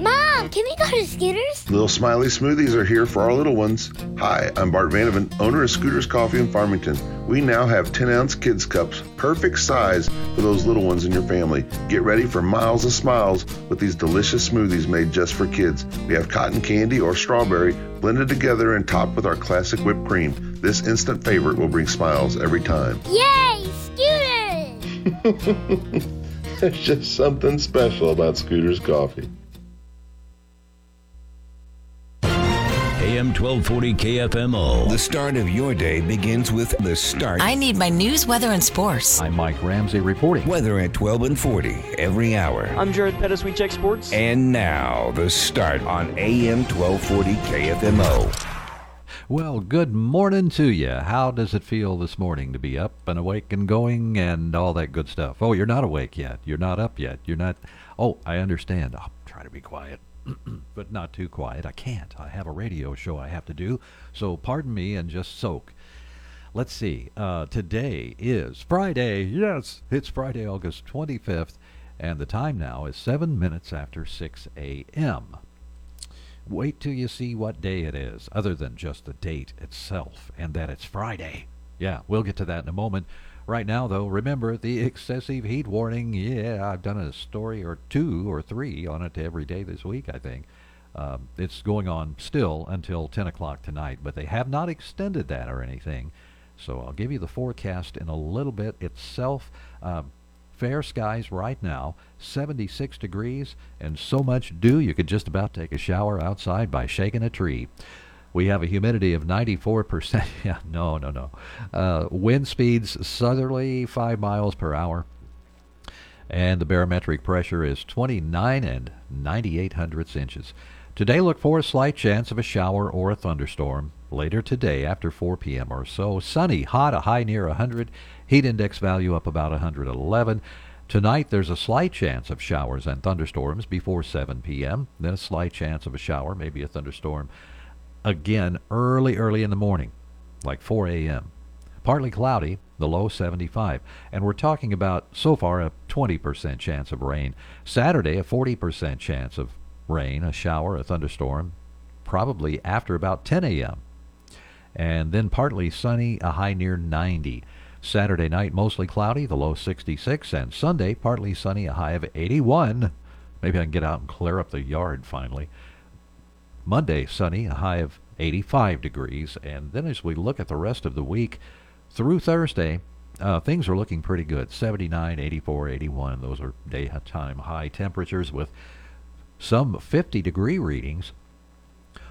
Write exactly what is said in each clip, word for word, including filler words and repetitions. Mom, can we go to Scooters? Little Smiley Smoothies are here for our little ones. Hi, I'm Bart Vandeman, owner of Scooters Coffee in Farmington. We now have ten-ounce kids cups, perfect size for those little ones in your family. Get ready for miles of smiles with these delicious smoothies made just for kids. We have cotton candy or strawberry blended together and topped with our classic whipped cream. This instant favorite will bring smiles every time. Yay, Scooters! There's just something special about Scooters Coffee. twelve forty K F M O. The start of your day begins with the start. I need my news, weather, and sports. I'm Mike Ramsey reporting. Weather at twelve and forty every hour. I'm Jared Pettis. We check sports. And now, the start on twelve forty K F M O. Well, good morning to you. How does it feel this morning to be up and awake and going and all that good stuff? Oh, you're not awake yet. You're not up yet. You're not. Oh, I understand. I'll try to be quiet. But not too quiet. I can't. I have a radio show I have to do. So pardon me and just soak. Let's see. Uh, today is Friday. Yes, it's Friday, August twenty-fifth. And the time now is seven minutes after six a.m. Wait till you see what day it is, other than just the date itself and that it's Friday. Yeah, we'll get to that in a moment. Right now, though, remember the excessive heat warning. Yeah, I've done a story or two or three on it every day this week, I think. Um, it's going on still until ten o'clock tonight, but they have not extended that or anything. So I'll give you the forecast in a little bit itself. Um, fair skies right now, seventy-six degrees, and so much dew you could just about take a shower outside by shaking a tree. We have a humidity of ninety-four percent. Yeah, no, no, no. Uh, wind speeds southerly, five miles per hour. And the barometric pressure is twenty-nine and ninety-eight hundredths inches. Today, look for a slight chance of a shower or a thunderstorm later today after four p.m. or so. Sunny, hot, a high near one hundred. Heat index value up about one hundred eleven. Tonight, there's a slight chance of showers and thunderstorms before seven p.m. Then a slight chance of a shower, maybe a thunderstorm. Again, early, early in the morning, like four a.m. Partly cloudy, the low seventy-five. And we're talking about, so far, a twenty percent chance of rain. Saturday, a forty percent chance of rain, a shower, a thunderstorm, probably after about ten a.m. And then partly sunny, a high near ninety. Saturday night, mostly cloudy, the low sixty-six. And Sunday, partly sunny, a high of eighty-one. Maybe I can get out and clear up the yard finally. Monday, sunny, a high of eighty-five degrees. And then as we look at the rest of the week through Thursday, uh, things are looking pretty good. seventy-nine, eighty-four, eighty-one. Those are daytime high temperatures with some fifty degree readings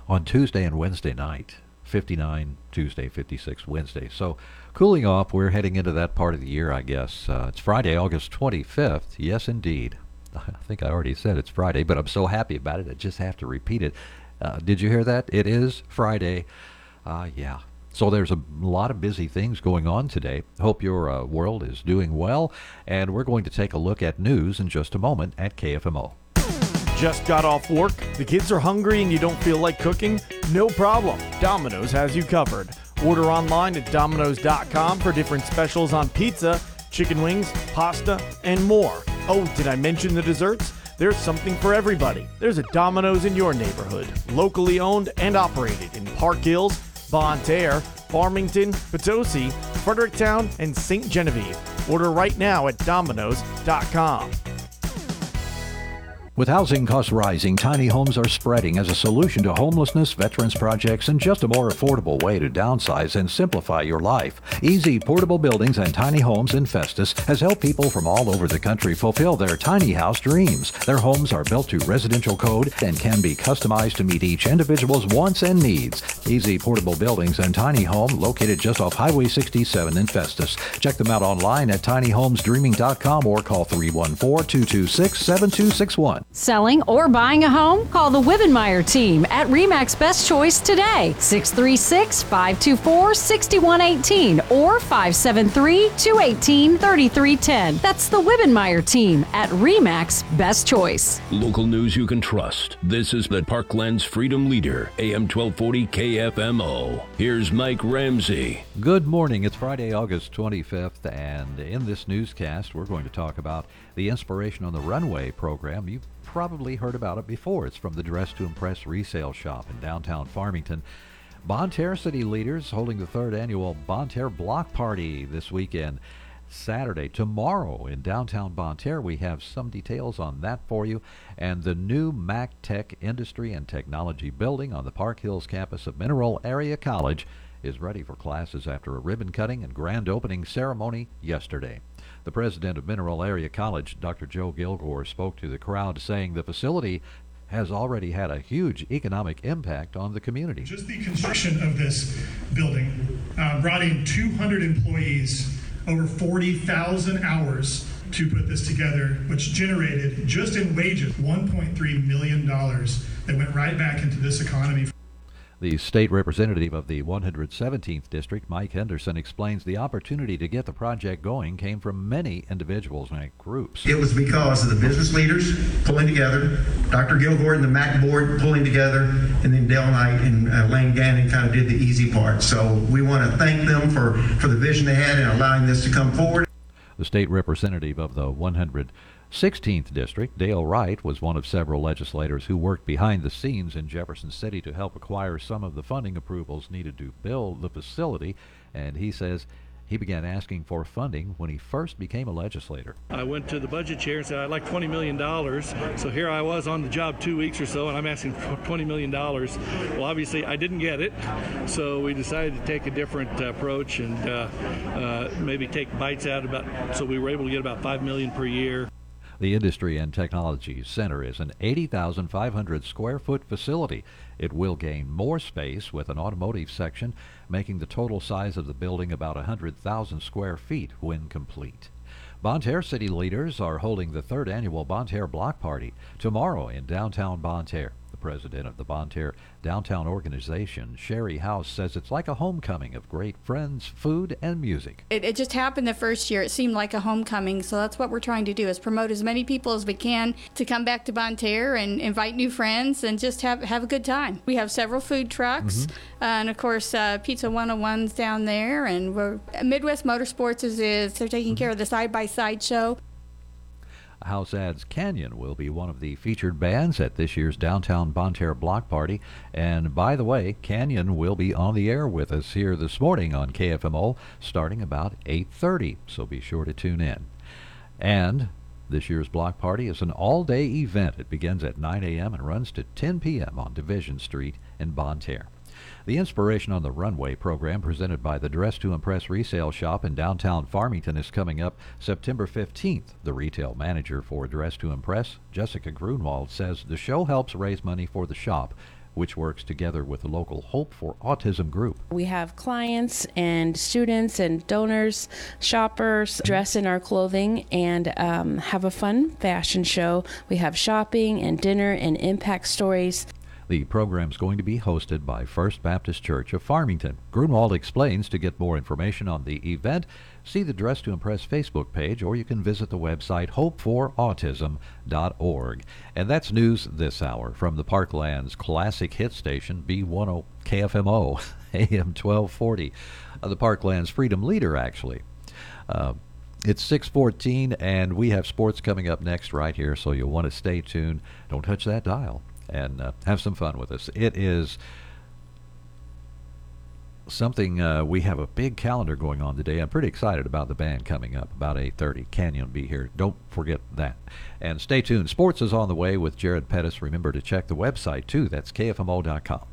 on Tuesday and Wednesday night. fifty-nine Tuesday, fifty-six Wednesday. So cooling off, we're heading into that part of the year, I guess. Uh, it's Friday, August twenty-fifth. Yes, indeed. I think I already said it's Friday, but I'm so happy about it, I just have to repeat it. Uh, did you hear that? It is Friday. Uh, yeah. So there's a lot of busy things going on today. Hope your uh, world is doing well. And we're going to take a look at news in just a moment at K F M O. Just got off work? The kids are hungry and you don't feel like cooking? No problem. Domino's has you covered. Order online at Domino's dot com for different specials on pizza, chicken wings, pasta, and more. Oh, did I mention the desserts? There's something for everybody. There's a Domino's in your neighborhood. Locally owned and operated in Park Hills, Bon Terre, Farmington, Potosi, Fredericktown, and Saint Genevieve. Order right now at Domino's dot com. With housing costs rising, tiny homes are spreading as a solution to homelessness, veterans projects, and just a more affordable way to downsize and simplify your life. Easy Portable Buildings and Tiny Homes in Festus has helped people from all over the country fulfill their tiny house dreams. Their homes are built to residential code and can be customized to meet each individual's wants and needs. Easy Portable Buildings and Tiny Home, located just off Highway sixty-seven in Festus. Check them out online at tiny homes dreaming dot com or call three one four, two two six, seven two six one. Colorado. Selling or buying a home? Call the Wibbenmeyer team at RE/MAX Best Choice today, six three six, five two four, six one one eight or five seven three, two one eight, three three one zero. That's the Wibbenmeyer team at RE/MAX Best Choice. Local news you can trust. This is the Parkland's Freedom Leader, A M twelve forty K F M O. Here's Mike Ramsey. Good morning. It's Friday, August twenty-fifth, and in this newscast, we're going to talk about the Inspiration on the Runway program. You've probably heard about it before. It's from the Dress to Impress resale shop in downtown Farmington. Bon Terre city leaders holding the third annual Bon Terre Block Party this weekend, Saturday. Tomorrow in downtown Bon Terre, we have some details on that for you. And the new Mac Tech Industry and Technology Building on the Park Hills campus of Mineral Area College is ready for classes after a ribbon cutting and grand opening ceremony yesterday. The president of Mineral Area College, Doctor Joe Gilgour, spoke to the crowd saying the facility has already had a huge economic impact on the community. Just the construction of this building uh, brought in two hundred employees, over forty thousand hours to put this together, which generated just in wages one point three million dollars that went right back into this economy. The state representative of the one hundred seventeenth District, Mike Henderson, explains the opportunity to get the project going came from many individuals and groups. It was because of the business leaders pulling together, Doctor Gilgour and the M A C board pulling together, and then Dale Knight and Elaine Gannon kind of did the easy part. So we want to thank them for, for the vision they had and allowing this to come forward. The state representative of the one hundred sixteenth District, Dale Wright, was one of several legislators who worked behind the scenes in Jefferson City to help acquire some of the funding approvals needed to build the facility, and he says he began asking for funding when he first became a legislator. I went to the budget chair and said, I'd like twenty million dollars. So here I was on the job two weeks or so, and I'm asking for twenty million dollars. Well, obviously, I didn't get it, so we decided to take a different approach and uh, uh, maybe take bites out about, so we were able to get about five million dollars per year. The Industry and Technology Center is an eighty thousand five hundred square foot facility. It will gain more space with an automotive section, making the total size of the building about one hundred thousand square feet when complete. Bon Terre city leaders are holding the third annual Bon Terre Block Party tomorrow in downtown Bon Terre. The president of the Bon Terre Downtown Organization, Sherry House, says it's like a homecoming of great friends, food, and music. It, it just happened the first year. It seemed like a homecoming, so that's what we're trying to do, is promote as many people as we can to come back to Bon Terre and invite new friends and just have, have a good time. We have several food trucks, mm-hmm. uh, and of course uh, Pizza one oh one's down there, and we're, Midwest Motorsports is, is they're taking mm-hmm. care of the side-by-side show. House Ads Canyon will be one of the featured bands at this year's downtown Bon Terre Block Party. And by the way, Canyon will be on the air with us here this morning on K F M O starting about eight thirty, so be sure to tune in. And this year's block party is an all-day event. It begins at nine a.m. and runs to ten p.m. on Division Street in Bon Terre. The Inspiration on the Runway program presented by the Dress to Impress resale shop in downtown Farmington is coming up September fifteenth. The retail manager for Dress to Impress, Jessica Grunewald, says the show helps raise money for the shop, which works together with the local Hope for Autism group. We have clients and students and donors, shoppers, dress in our clothing and um, have a fun fashion show. We have shopping and dinner and impact stories. The program's going to be hosted by First Baptist Church of Farmington. Grunewald explains to get more information on the event, see the Dress to Impress Facebook page, or you can visit the website hope for autism dot org. And that's news this hour from the Parkland's classic hit station, B ten K F M O, A M twelve forty. Uh, the Parkland's Freedom Leader, actually. Uh, It's six fourteen, and we have sports coming up next right here, so you'll want to stay tuned. Don't touch that dial. And uh, have some fun with us. It is something, uh, we have a big calendar going on today. I'm pretty excited about the band coming up about eight thirty. Canyon be here. Don't forget that. And stay tuned. Sports is on the way with Jared Pettis. Remember to check the website, too. That's K F M O dot com.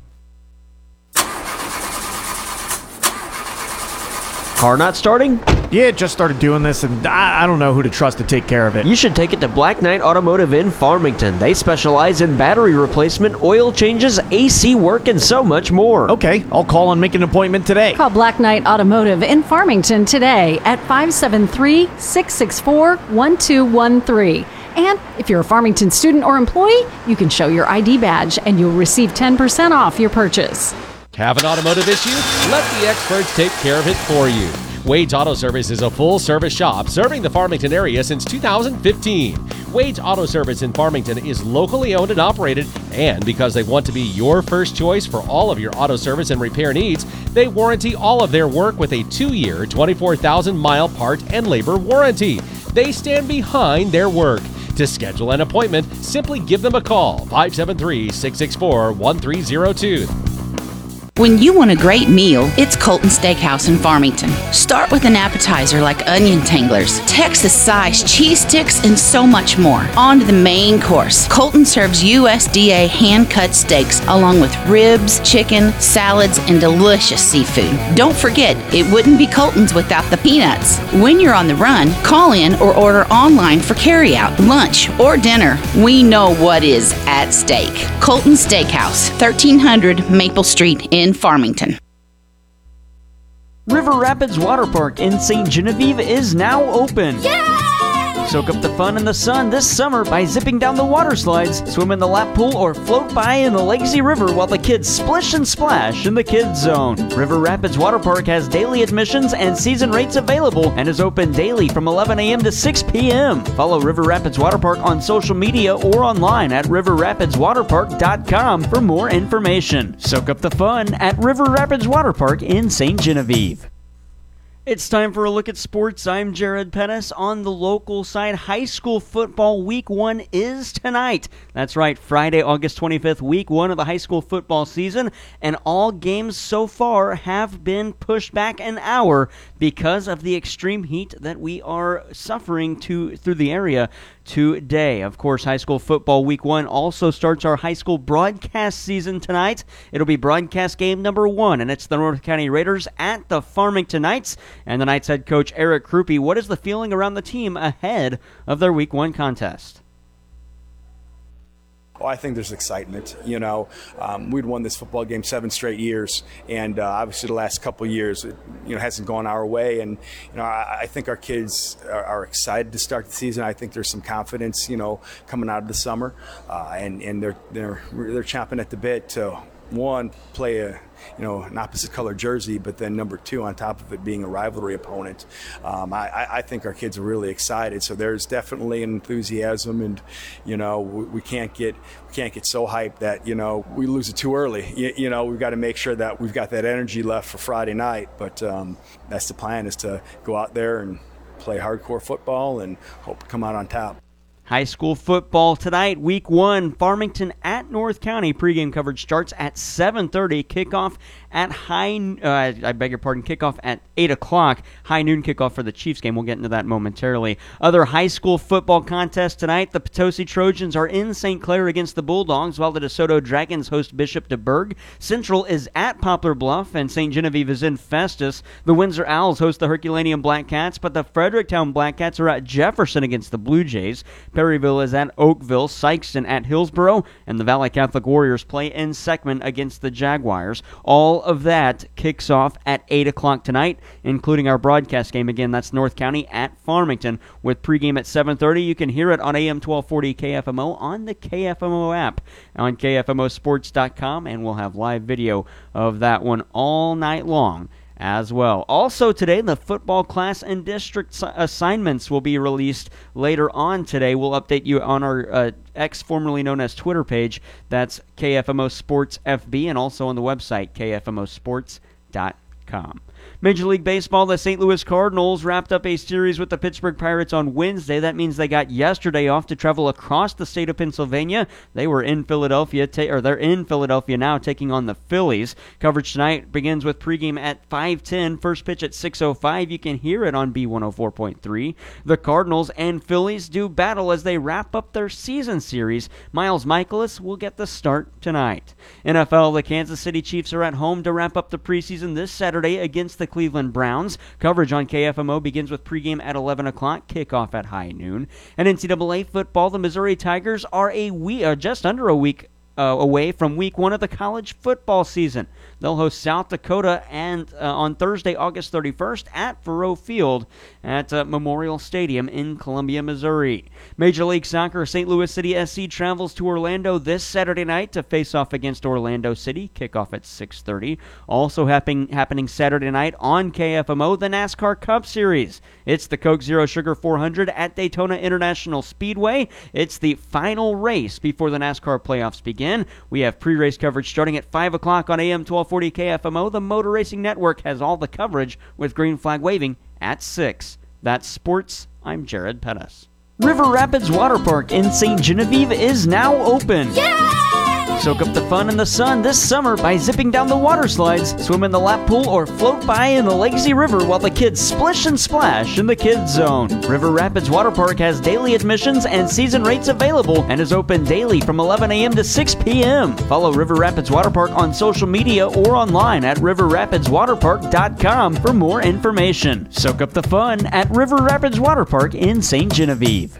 Car not starting? Yeah, it just started doing this, and I, I don't know who to trust to take care of it. You should take it to Black Knight Automotive in Farmington. They specialize in battery replacement, oil changes, A C work, and so much more. Okay, I'll call and make an appointment today. Call Black Knight Automotive in Farmington today at five seven three, six six four, one two one three. And if you're a Farmington student or employee, you can show your I D badge and you'll receive ten percent off your purchase. Have an automotive issue? Let the experts take care of it for you. Wade's Auto Service is a full-service shop serving the Farmington area since two thousand fifteen. Wade's Auto Service in Farmington is locally owned and operated, and because they want to be your first choice for all of your auto service and repair needs, they warranty all of their work with a two-year, twenty-four thousand mile part and labor warranty. They stand behind their work. To schedule an appointment, simply give them a call, five seven three, six six four, one three zero two. When you want a great meal, it's Colton Steakhouse in Farmington. Start with an appetizer like onion tanglers, Texas-sized cheese sticks, and so much more. On to the main course. Colton serves U S D A hand-cut steaks along with ribs, chicken, salads, and delicious seafood. Don't forget, it wouldn't be Colton's without the peanuts. When you're on the run, call in or order online for carryout, lunch, or dinner. We know what is at stake. Colton Steakhouse, thirteen hundred Maple Street in Farmington. River Rapids Water Park in Saint Genevieve is now open. Yay! Soak up the fun and the sun this summer by zipping down the water slides, swim in the lap pool, or float by in the lazy river while the kids splish and splash in the kids zone. River Rapids Water Park has daily admissions and season rates available and is open daily from eleven a.m. to six p.m. Follow River Rapids Water Park on social media or online at river rapids water park dot com for more information. Soak up the fun at River Rapids Water Park in Saint Genevieve. It's time for a look at sports. I'm Jared Pettis. On the local side, high school football week one is tonight. That's right, Friday, August twenty-fifth, week one of the high school football season, and all games so far have been pushed back an hour because of the extreme heat that we are suffering to through the area today. Of course, high school football week one also starts our high school broadcast season tonight. It'll be broadcast game number one, and it's the North County Raiders at the Farmington Knights. And the Knights head coach Eric Krupe, what is the feeling around the team ahead of their week one contest? Oh, I think there's excitement. You know, um, we'd won this football game seven straight years, and uh, obviously the last couple of years, it, you know, hasn't gone our way. And you know, I, I think our kids are, are excited to start the season. I think there's some confidence, you know, coming out of the summer, uh, and and they're they're they're chomping at the bit to one play a. you know, an opposite color jersey, but then number two, on top of it being a rivalry opponent. Um, I, I think our kids are really excited. So there's definitely an enthusiasm, and, you know, we, we can't get we can't get so hyped that, you know, we lose it too early. You, you know, we've got to make sure that we've got that energy left for Friday night. But um, that's the plan, is to go out there and play hardcore football and hope to come out on top. High school football tonight, week one, Farmington at North County. Pregame coverage starts at seven thirty. Kickoff at high, uh, I beg your pardon, kickoff at eight o'clock. High noon kickoff for the Chiefs game. We'll get into that momentarily. Other high school football contests tonight. The Potosi Trojans are in Saint Clair against the Bulldogs, while the DeSoto Dragons host Bishop DeBerg. Central is at Poplar Bluff, and Saint Genevieve is in Festus. The Windsor Owls host the Herculaneum Black Cats, but the Fredericktown Black Cats are at Jefferson against the Blue Jays. Perryville is at Oakville, Sykeston at Hillsboro, and the Valley Catholic Warriors play in Seckman against the Jaguars. All of that kicks off at eight o'clock tonight, including our broadcast game. Again, that's North County at Farmington, with pregame at seven thirty. You can hear it on A M twelve forty K F M O on the K F M O app, on K F M O sports dot com, and we'll have live video of that one all night long as well. Also today, the football class and district assignments will be released later on today. We'll update you on our uh, X, formerly known as Twitter page. That's K F M O Sports F B, and also on the website, K F M O sports dot com. Major League Baseball, the Saint Louis Cardinals wrapped up a series with the Pittsburgh Pirates on Wednesday. That means they got yesterday off to travel across the state of Pennsylvania. They were in Philadelphia, ta- or they're in Philadelphia now, taking on the Phillies. Coverage tonight begins with pregame at five ten, first pitch at six oh five. You can hear it on B one oh four point three. The Cardinals and Phillies do battle as they wrap up their season series. Miles Mikolas will get the start tonight. N F L, the Kansas City Chiefs are at home to wrap up the preseason this Saturday against the Cleveland Browns. Coverage on K F M O begins with pregame at eleven o'clock, kickoff at high noon. And N C double A football, the Missouri Tigers are a week, uh, just under a week uh, away from week one of the college football season. They'll host South Dakota and uh, on Thursday, August thirty-first at Faroe Field at uh, Memorial Stadium in Columbia, Missouri. Major League Soccer, Saint Louis City S C travels to Orlando this Saturday night to face off against Orlando City. Kickoff at six thirty. Also happening, happening Saturday night on K F M O, the NASCAR Cup Series. It's the Coke Zero Sugar four hundred at Daytona International Speedway. It's the final race before the NASCAR playoffs begin. We have pre-race coverage starting at five o'clock on A M twelve forty K F M O. The Motor Racing Network has all the coverage with green flag waving at six. That's sports. I'm Jared Pettis. River Rapids Water Park in Saint Genevieve is now open. Yay! Soak up the fun and the sun this summer by zipping down the water slides, swim in the lap pool, or float by in the lazy river while the kids splish and splash in the kids zone. River Rapids Water Park has daily admissions and season rates available and is open daily from eleven a.m. to six p.m. Follow River Rapids Water Park on social media or online at river rapids water park dot com for more information. Soak up the fun at River Rapids Water Park in Saint Genevieve.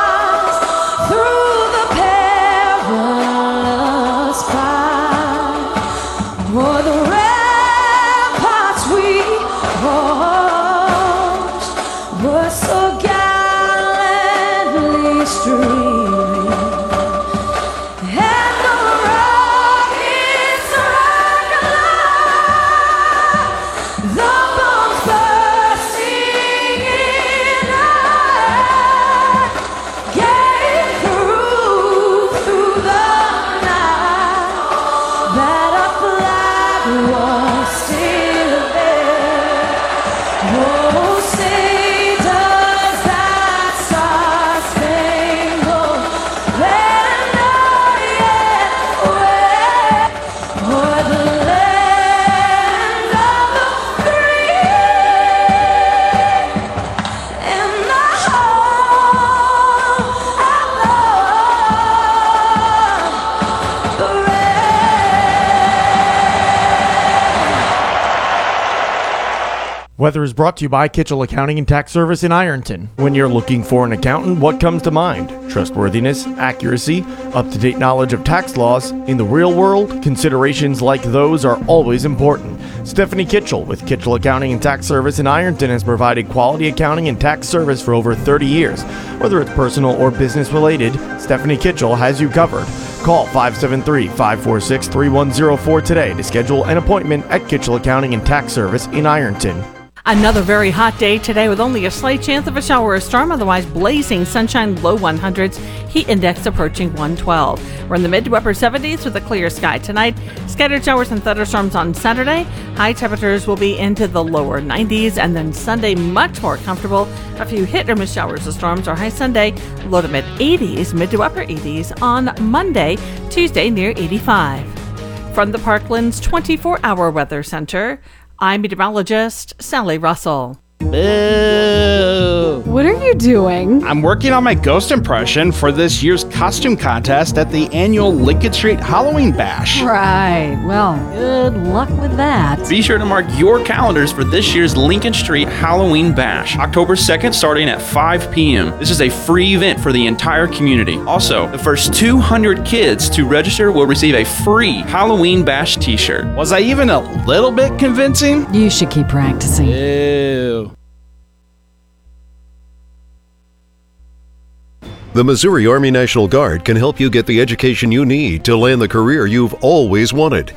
Weather is brought to you by Kitchell Accounting and Tax Service in Ironton. When you're looking for an accountant, what comes to mind? Trustworthiness, accuracy, up-to-date knowledge of tax laws. In the real world, considerations like those are always important. Stephanie Kitchell with Kitchell Accounting and Tax Service in Ironton has provided quality accounting and tax service for over thirty years. Whether it's personal or business related, Stephanie Kitchell has you covered. Call five seven three, five four six, three one zero four today to schedule an appointment at Kitchell Accounting and Tax Service in Ironton. Another very hot day today with only a slight chance of a shower or storm, otherwise blazing sunshine, low one hundreds, heat index approaching one twelve. We're in the mid to upper seventies with a clear sky tonight. Scattered showers and thunderstorms on Saturday. High temperatures will be into the lower nineties, and then Sunday much more comfortable. A few hit or miss showers or storms or high Sunday, low to mid eighties, mid to upper eighties on Monday, Tuesday near eighty-five. From the Parklands twenty-four hour Weather Center, I'm meteorologist Sally Russell. Boo. What are you doing? I'm working on my ghost impression for this year's costume contest at the annual Lincoln Street Halloween Bash. Right. Well, good luck with that. Be sure to mark your calendars for this year's Lincoln Street Halloween Bash, October second, starting at five p.m. This is a free event for the entire community. Also, the first two hundred kids to register will receive a free Halloween Bash t-shirt. Was I even a little bit convincing? You should keep practicing. Ew. The Missouri Army National Guard can help you get the education you need to land the career you've always wanted.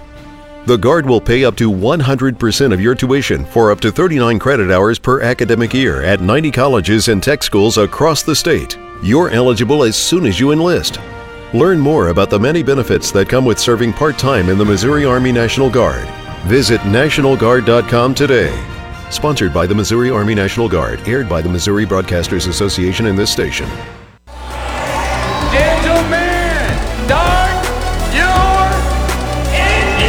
The Guard will pay up to one hundred percent of your tuition for up to thirty-nine credit hours per academic year at ninety colleges and tech schools across the state. You're eligible as soon as you enlist. Learn more about the many benefits that come with serving part-time in the Missouri Army National Guard. Visit national guard dot com today. Sponsored by the Missouri Army National Guard, aired by the Missouri Broadcasters Association and this station. Gentlemen, start your engine!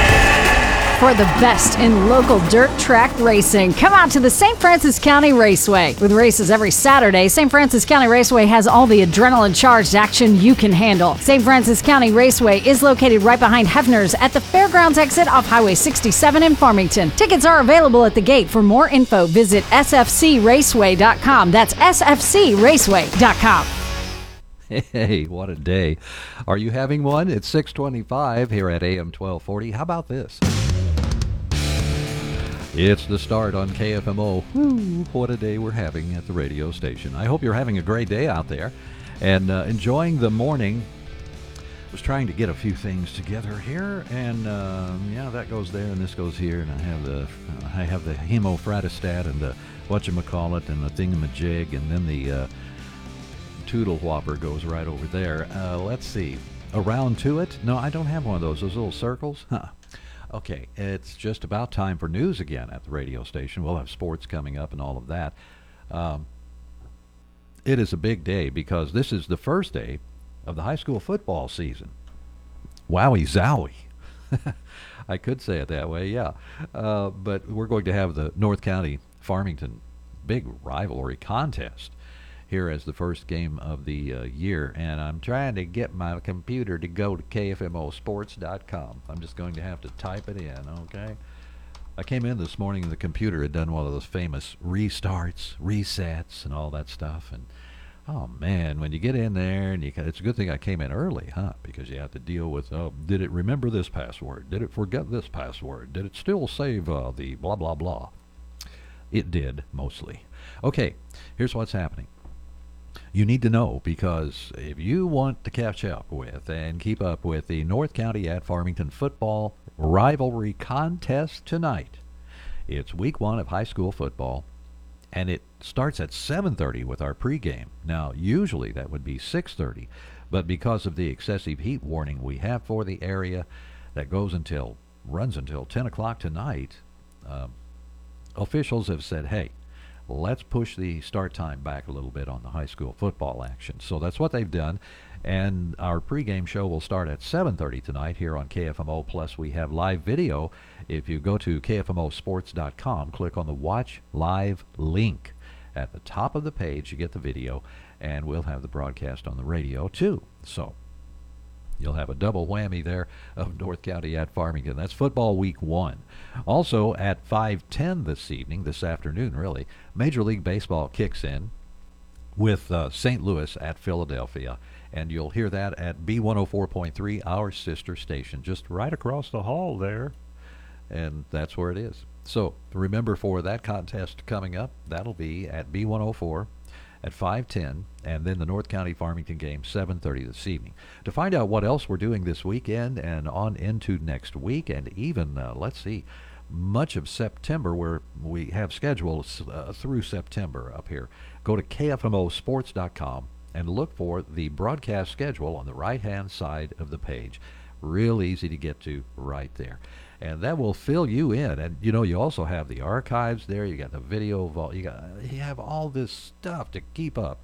for the best in local dirt track racing. Come out to the Saint Francis County Raceway. With races every Saturday, Saint Francis County Raceway has all the adrenaline-charged action you can handle. Saint Francis County Raceway is located right behind Hefner's at the Fairgrounds exit off Highway sixty-seven in Farmington. Tickets are available at the gate. For more info, visit S F C raceway dot com. That's S F C raceway dot com. Hey, what a day. Are you having one? It's six twenty-five here at A M twelve forty. How about this? It's the start on K F M O. Woo, what a day we're having at the radio station. I hope you're having a great day out there and uh, enjoying the morning. I was trying to get a few things together here, and um, yeah, that goes there, and this goes here, and I have the uh, I have the hemofratistat and the whatchamacallit and the thingamajig, and then the... Uh, Toodle Whopper goes right over there. Uh, let's see. Around to it? No, I don't have one of those. Those little circles? Huh. Okay, it's just about time for news again at the radio station. We'll have sports coming up and all of that. Um, it is a big day because this is the first day of the high school football season. Wowie zowie. I could say it that way, yeah. Uh, but we're going to have the North County Farmington big rivalry contest here as the first game of the uh, year, and I'm trying to get my computer to go to K F M O sports dot com. I'm just going to have to type it in, okay? I came in this morning and the computer had done one of those famous restarts, resets, and all that stuff, and oh man, when you get in there, and you can, it's a good thing I came in early, huh? Because you have to deal with, oh, did it remember this password? Did it forget this password? Did it still save uh, the blah, blah, blah? It did, mostly. Okay, here's what's happening. You need to know, because if you want to catch up with and keep up with the North County at Farmington football rivalry contest tonight, it's week one of high school football, and it starts at seven thirty with our pregame. Now, usually that would be six thirty, but because of the excessive heat warning we have for the area that goes until, runs until ten o'clock tonight, um, officials have said, hey, let's push the start time back a little bit on the high school football action. So that's what they've done. And our pregame show will start at seven thirty tonight here on K F M O. Plus, we have live video. If you go to K F M O sports dot com, click on the Watch Live link. At the top of the page, you get the video, and we'll have the broadcast on the radio, too. So you'll have a double whammy there of North County at Farmington. That's football week one. Also at five ten this evening, this afternoon really, Major League Baseball kicks in with uh, Saint Louis at Philadelphia. And you'll hear that at B one oh four point three, our sister station, just right across the hall there. And that's where it is. So remember, for that contest coming up, that'll be at B one oh four. At five ten, and then the North County Farmington game, seven thirty this evening. To find out what else we're doing this weekend and on into next week, and even, uh, let's see, much of September, where we have schedules uh, through September up here, go to K F M O sports dot com and look for the broadcast schedule on the right-hand side of the page. Real easy to get to right there. And that will fill you in. And, you know, you also have the archives there. You got the video vault. You got, you have all this stuff to keep up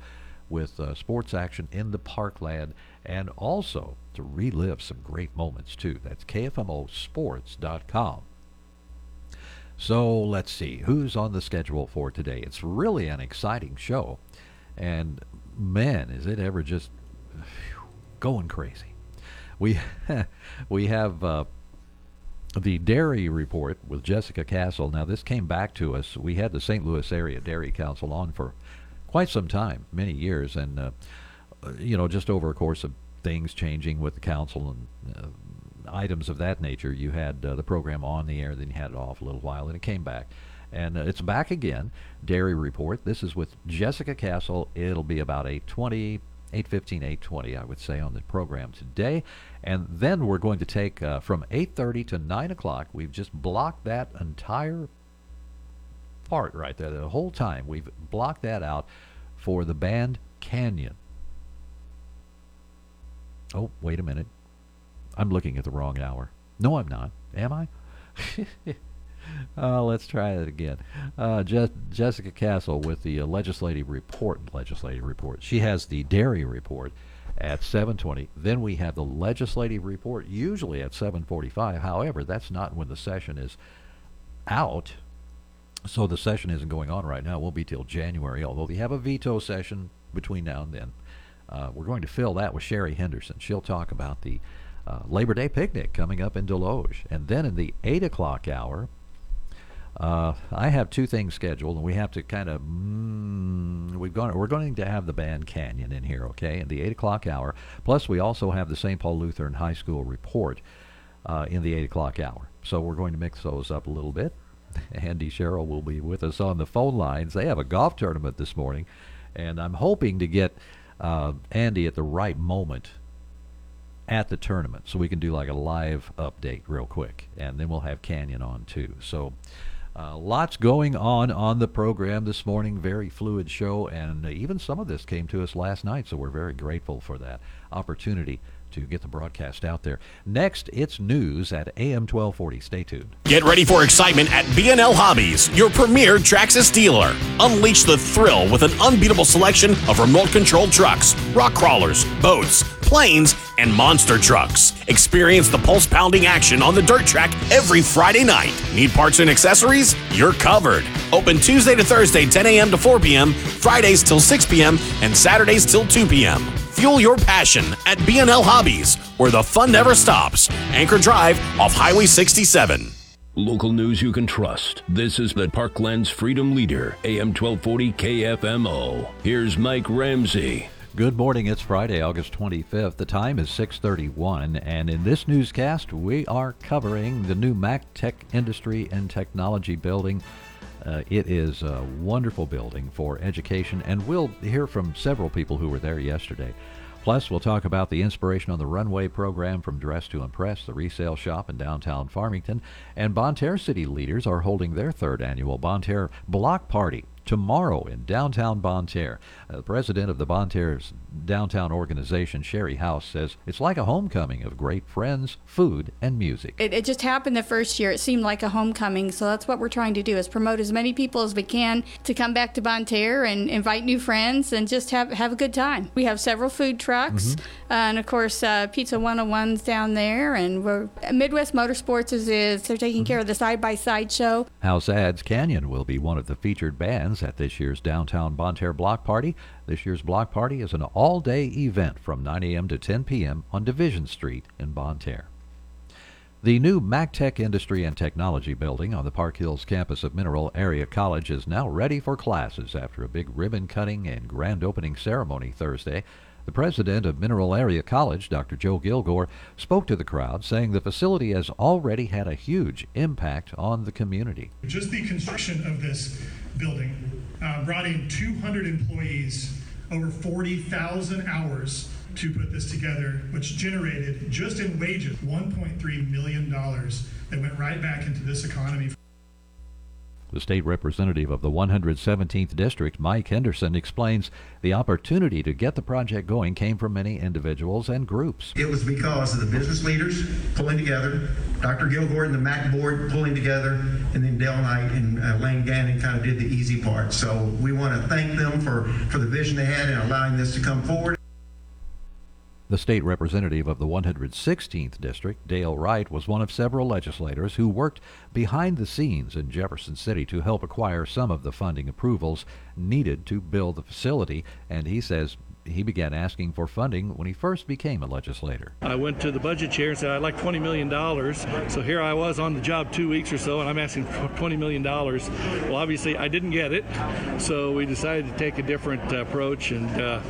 with uh, sports action in the parkland, and also to relive some great moments, too. That's K F M O sports dot com. So let's see. Who's on the schedule for today? It's really an exciting show. And, man, is it ever just whew, going crazy. We, we have... Uh, The Dairy Report with Jessica Castle. Now, this came back to us. We had the Saint Louis Area Dairy Council on for quite some time, many years, and, uh, you know, just over a course of things changing with the council and uh, items of that nature, you had uh, the program on the air, then you had it off a little while, and it came back. And uh, it's back again, Dairy Report. This is with Jessica Castle. It'll be about eight twenty. eight fifteen, eight twenty, I would say, on the program today. And then we're going to take uh, from eight thirty to nine o'clock. We've just blocked that entire part right there. The whole time we've blocked that out for the band Canyon. Oh, wait a minute. I'm looking at the wrong hour. No, I'm not. Am I? Uh, let's try that again. Uh, Je- Jessica Castle with the uh, legislative report. Legislative report. She has the dairy report, at seven twenty. Then we have the legislative report, usually at seven forty-five. However, that's not when the session is out. So the session isn't going on right now. It won't be till January, although we have a veto session between now and then. Uh, we're going to fill that with Sherry Henderson. She'll talk about the uh, Labor Day picnic coming up in Deloge. And then in the eight o'clock hour, uh, I have two things scheduled, and we have to kind of, mm, we've gone, we're going to have the band Canyon in here, okay, in the eight o'clock hour. Plus, we also have the Saint Paul Lutheran High School report uh, in the eight o'clock hour. So we're going to mix those up a little bit. Andy Sherrill will be with us on the phone lines. They have a golf tournament this morning, and I'm hoping to get uh, Andy at the right moment at the tournament so we can do like a live update real quick, and then we'll have Canyon on too. So uh, lots going on on the program this morning, very fluid show, and even some of this came to us last night, so we're very grateful for that opportunity to get the broadcast out there. Next, it's news at A M twelve forty. Stay tuned. Get ready for excitement at B and L Hobbies, your premier Traxxas dealer. Unleash the thrill with an unbeatable selection of remote-controlled trucks, rock crawlers, boats, planes, and monster trucks. Experience the pulse-pounding action on the dirt track every Friday night. Need parts and accessories? You're covered. Open Tuesday to Thursday, ten a.m. to four p.m., Fridays till six p.m., and Saturdays till two p.m. Fuel your passion at B and L Hobbies, where the fun never stops. Anchor Drive off Highway sixty-seven. Local news you can trust. This is the Parkland's Freedom Leader, A M twelve forty K F M O. Here's Mike Ramsey. Good morning. It's Friday, August twenty-fifth. The time is six thirty-one, and in this newscast, we are covering the new Mack Tech Industry and Technology Building. Uh, it is a wonderful building for education, and we'll hear from several people who were there yesterday. Plus, we'll talk about the Inspiration on the Runway program from Dress to Impress, the resale shop in downtown Farmington. And Bonterre City leaders are holding their third annual Bonterre Block Party tomorrow in downtown Bonterre. Uh, the president of the Bonterre's downtown organization, Sherry House, says it's like a homecoming of great friends, food, and music. It, it just happened the first year. It seemed like a homecoming, so that's what we're trying to do, is promote as many people as we can to come back to Bonterre and invite new friends and just have, have a good time. We have several food trucks, mm-hmm. uh, and of course, uh, Pizza one oh one's down there, and we're, Midwest Motorsports is, is they're taking mm-hmm. care of the side-by-side show. House Ads Canyon will be one of the featured bands at this year's downtown Bonterre Block Party. This year's Block Party is an all-day event from nine a.m. to ten p.m. on Division Street in Bonterre. The new Mack Tech Industry and Technology Building on the Park Hills campus of Mineral Area College is now ready for classes after a big ribbon-cutting and grand opening ceremony Thursday. The president of Mineral Area College, Doctor Joe Gilgour, spoke to the crowd, saying the facility has already had a huge impact on the community. Just the construction of this building uh, brought in two hundred employees, over forty thousand hours to put this together, which generated, just in wages, one point three million dollars that went right back into this economy. The state representative of the one hundred seventeenth District, Mike Henderson, explains the opportunity to get the project going came from many individuals and groups. It was because of the business leaders pulling together, Doctor Gilgour and the Mack board pulling together, and then Dale Knight and uh, Elaine Gannon kind of did the easy part. So we want to thank them for, for the vision they had and allowing this to come forward. The state representative of the one hundred sixteenth District, Dale Wright, was one of several legislators who worked behind the scenes in Jefferson City to help acquire some of the funding approvals needed to build the facility, and he says he began asking for funding when he first became a legislator. I went to the budget chair and said, I'd like twenty million dollars. So here I was on the job two weeks or so, and I'm asking for twenty million dollars. Well, obviously, I didn't get it, so we decided to take a different approach and uh,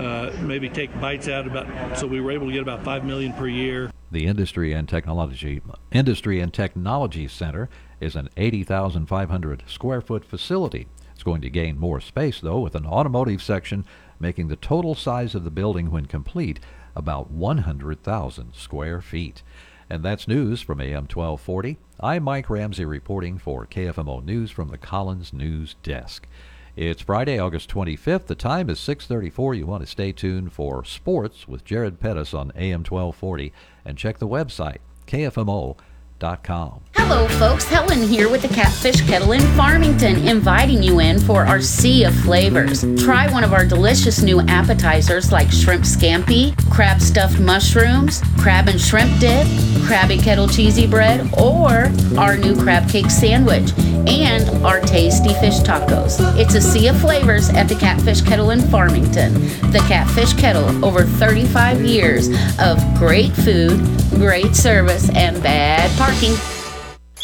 uh, maybe take bites out about, so we were able to get about five million dollars per year. The Industry and Technology Industry and Technology Center is an eighty thousand five hundred square foot facility. It's going to gain more space, though, with an automotive section, making the total size of the building when complete about one hundred thousand square feet. And that's news from A M twelve forty. I'm Mike Ramsey reporting for K F M O News from the Collins News Desk. It's Friday, August twenty-fifth. The time is six thirty-four. You want to stay tuned for Sports with Jared Pettis on A M twelve forty. And check the website, K F M O dot com. Hello folks, Helen here with the Catfish Kettle in Farmington, inviting you in for our sea of flavors. Try one of our delicious new appetizers like shrimp scampi, crab stuffed mushrooms, crab and shrimp dip, Krabby Kettle cheesy bread, or our new crab cake sandwich, and our tasty fish tacos. It's a sea of flavors at the Catfish Kettle in Farmington. The Catfish Kettle, over thirty-five years of great food, great service, and bad parking.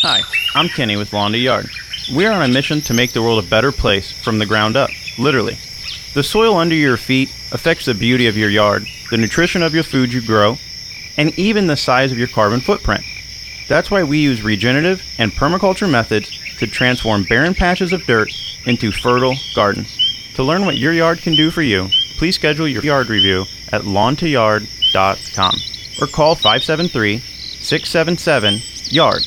Hi, I'm Kenny with Lawn to Yard. We're on a mission to make the world a better place from the ground up, literally. The soil under your feet affects the beauty of your yard, the nutrition of your food you grow, and even the size of your carbon footprint. That's why we use regenerative and permaculture methods to transform barren patches of dirt into fertile gardens. To learn what your yard can do for you, please schedule your yard review at lawn to yard dot com or call five seven three, six seven seven, Y A R D.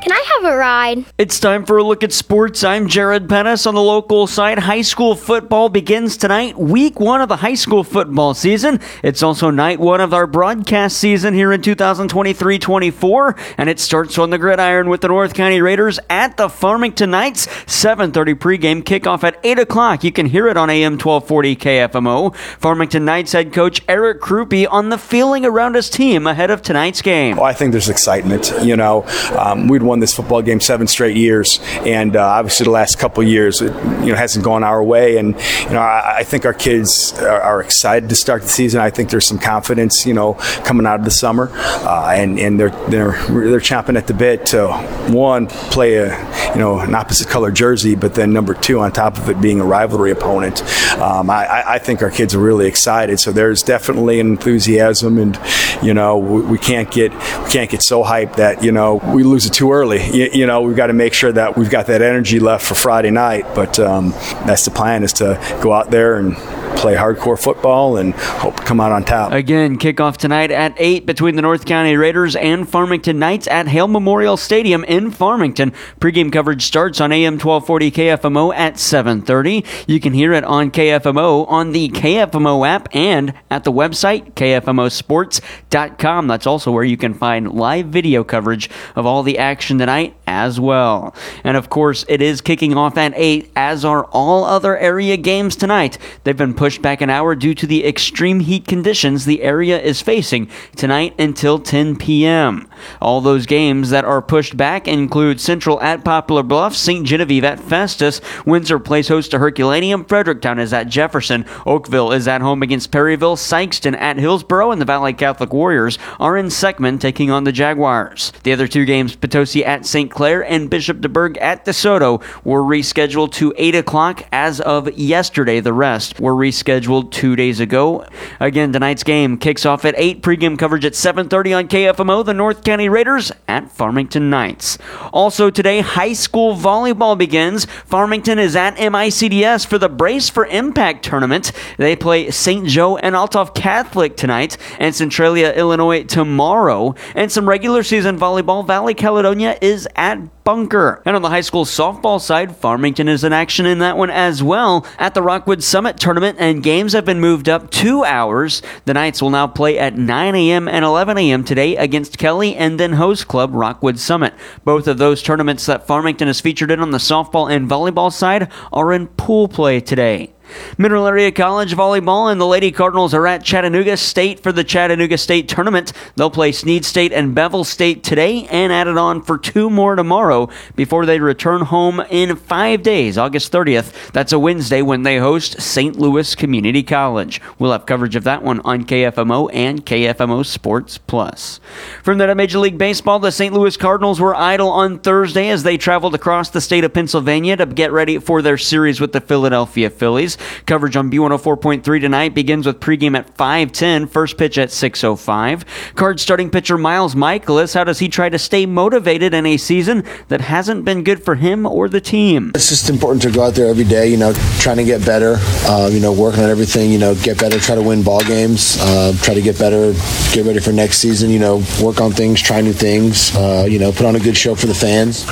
can I have a ride? It's time for a look at sports. I'm Jared Pettis on the local side. High school football begins tonight, week one of the high school football season. It's also night one of our broadcast season here in two thousand twenty-three twenty-four, and it starts on the gridiron with the North County Raiders at the Farmington Knights. seven thirty pregame kickoff at eight o'clock. You can hear it on A M twelve forty K F M O. Farmington Knights head coach Eric Krupe on the feeling around his team ahead of tonight's game. Oh, I think there's excitement. You know, um, we'd won this football game seven straight years, and uh, obviously the last couple of years it, you know hasn't gone our way, and you know I, I think our kids are, are excited to start the season. I think there's some confidence you know coming out of the summer, uh, and and they're they're they're chomping at the bit to one, play a you know an opposite color jersey, but then number two, on top of it being a rivalry opponent, um, I, I think our kids are really excited. So there's definitely an enthusiasm, and you know we, we can't get we can't get so hyped that you know we lose it too early. You, you know we've got to make sure that we've got that energy left for Friday night, but um, that's the plan, is to go out there and play hardcore football and hope to come out on top. Again, kickoff tonight at eight between the North County Raiders and Farmington Knights at Hale Memorial Stadium in Farmington. Pregame coverage starts on A M twelve forty K F M O at seven thirty. You can hear it on K F M O, on the K F M O app, and at the website K F M O sports dot com. That's also where you can find live video coverage of all the action tonight as well. And of course, it is kicking off at eight, as are all other area games tonight. They've been pushed back an hour due to the extreme heat conditions the area is facing tonight until ten p.m. All those games that are pushed back include Central at Poplar Bluff, Saint Genevieve at Festus, Windsor plays host to Herculaneum, Fredericktown is at Jefferson, Oakville is at home against Perryville, Sykeston at Hillsboro, and the Valley Catholic Warriors are in Seckman taking on the Jaguars. The other two games, Potosi at Saint Clair and Bishop DeBerg at DeSoto, were rescheduled to eight o'clock as of yesterday. The rest were rescheduled scheduled two days ago. Again, tonight's game kicks off at eight. Pregame coverage at seven thirty on K F M O. The North County Raiders at Farmington Knights. Also today, high school volleyball begins. Farmington is at M I C D S for the Brace for Impact tournament. They play Saint Joe and Altoff Catholic tonight, and Centralia, Illinois tomorrow. And some regular season volleyball, Valley Caledonia is at Bunker. And on the high school softball side, Farmington is in action in that one as well at the Rockwood Summit tournament, and games have been moved up two hours. The Knights will now play at nine a.m. and eleven a.m. today against Kelly and then host club Rockwood Summit. Both of those tournaments that Farmington is featured in on the softball and volleyball side are in pool play today. Mineral Area College volleyball and the Lady Cardinals are at Chattanooga State for the Chattanooga State Tournament. They'll play Sneed State and Bevel State today and add it on for two more tomorrow before they return home in five days, August thirtieth. That's a Wednesday when they host Saint Louis Community College. We'll have coverage of that one on K F M O and K F M O Sports Plus. From that, at Major League Baseball, the Saint Louis Cardinals were idle on Thursday as they traveled across the state of Pennsylvania to get ready for their series with the Philadelphia Phillies. Coverage on B one oh four point three tonight begins with pregame at five ten, first pitch at six oh five. Cards starting pitcher Miles Mikolas, how does he try to stay motivated in a season that hasn't been good for him or the team? It's just important to go out there every day, you know, trying to get better, uh, you know, working on everything, you know, get better, try to win ball games, uh, try to get better, get ready for next season, you know, work on things, try new things, uh, you know, put on a good show for the fans.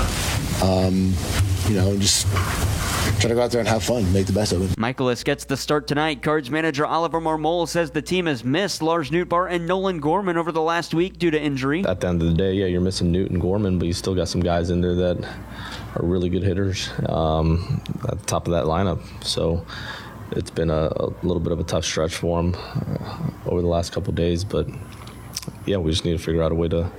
Um, you know, just try to go out there and have fun, make the best of it. Mikolas gets the start tonight. Cards manager Oliver Marmol says the team has missed Lars Nootbaar and Nolan Gorman over the last week due to injury. At the end of the day, yeah, you're missing Newt and Gorman, but you still got some guys in there that are really good hitters um, at the top of that lineup. So it's been a, a little bit of a tough stretch for them uh, over the last couple of days, but yeah, we just need to figure out a way to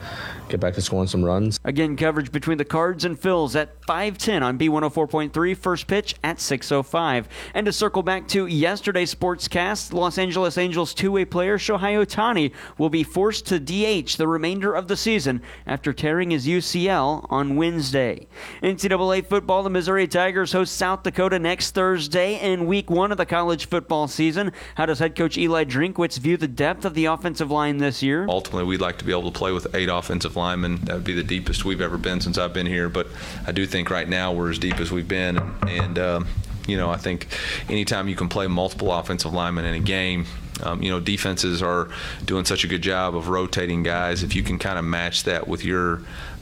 get back to scoring some runs. Again, coverage between the Cards and Phils at five ten on B one oh four point three, first pitch at six oh five. And to circle back to yesterday's sportscast, Los Angeles Angels two-way player Shohei Ohtani will be forced to D H the remainder of the season after tearing his U C L on Wednesday. N C double A football, the Missouri Tigers host South Dakota next Thursday in week one of the college football season. How does head coach Eli Drinkwitz view the depth of the offensive line this year? Ultimately, we'd like to be able to play with eight offensive linemen. That would be the deepest we've ever been since I've been here, but I do think right now we're as deep as we've been, and, and um, you know, I think anytime you can play multiple offensive linemen in a game, um, you know, defenses are doing such a good job of rotating guys. If you can kind of match that with your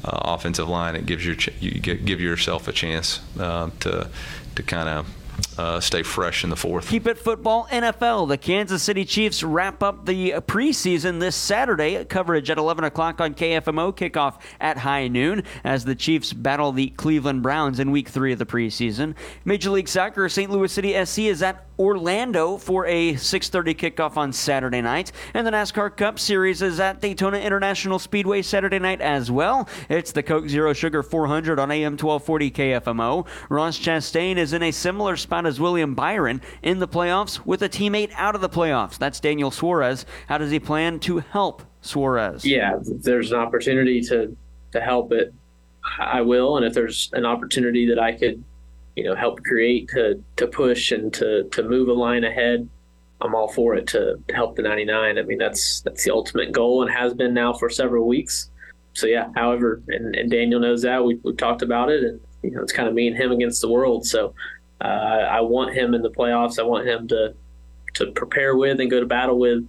uh, offensive line, it gives your ch- you give yourself a chance uh, to to kind of Uh, stay fresh in the fourth. Keep it football, N F L. The Kansas City Chiefs wrap up the preseason this Saturday. Coverage at eleven o'clock on K F M O. Kickoff at high noon as the Chiefs battle the Cleveland Browns in week three of the preseason. Major League Soccer, Saint Louis City S C is at Orlando for a six thirty kickoff on Saturday night. And the NASCAR Cup Series is at Daytona International Speedway Saturday night as well. It's the Coke Zero Sugar four hundred on A M twelve forty K F M O. Ross Chastain is in a similar spot as William Byron in the playoffs with a teammate out of the playoffs. That's Daniel Suarez. How does he plan to help Suarez? Yeah, if there's an opportunity to, to help it, I will. And if there's an opportunity that I could, you know, help create to, to push and to, to move a line ahead, I'm all for it to, to help the ninety-nine. I mean, that's that's the ultimate goal and has been now for several weeks. So, yeah, however, and, and Daniel knows that. We, we've talked about it, and, you know, it's kind of me and him against the world. So, Uh, I want him in the playoffs. I want him to to prepare with and go to battle with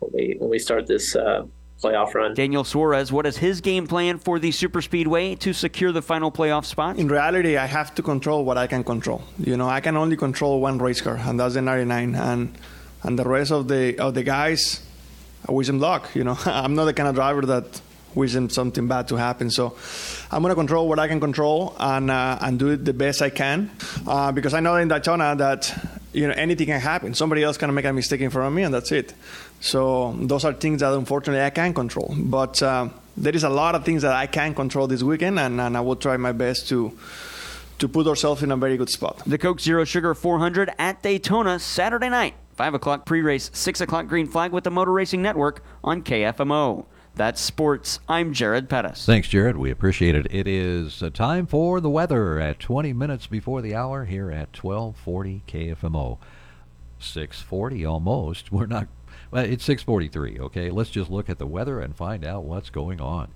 when we, when we start this uh, playoff run. Daniel Suarez, what is his game plan for the Superspeedway to secure the final playoff spot? In reality, I have to control what I can control. You know, I can only control one race car, and that's the ninety-nine. And and the rest of the of the guys, I wish them luck. You know, I'm not the kind of driver that wishing something bad to happen. So I'm going to control what I can control and uh, and do it the best I can uh, because I know in Daytona that, you know, anything can happen. Somebody else can make a mistake in front of me, and that's it. So those are things that unfortunately I can control. But uh, there is a lot of things that I can control this weekend, and, and I will try my best to to put ourselves in a very good spot. The Coke Zero Sugar four hundred at Daytona Saturday night, five o'clock pre-race, six o'clock green flag with the Motor Racing Network on K F M O. That's sports. I'm Jared Pettis. Thanks, Jared. We appreciate it. It is time for the weather at twenty minutes before the hour here at twelve forty K F M O. six forty almost. We're not, well, it's six forty-three, okay? Let's just look at the weather and find out what's going on.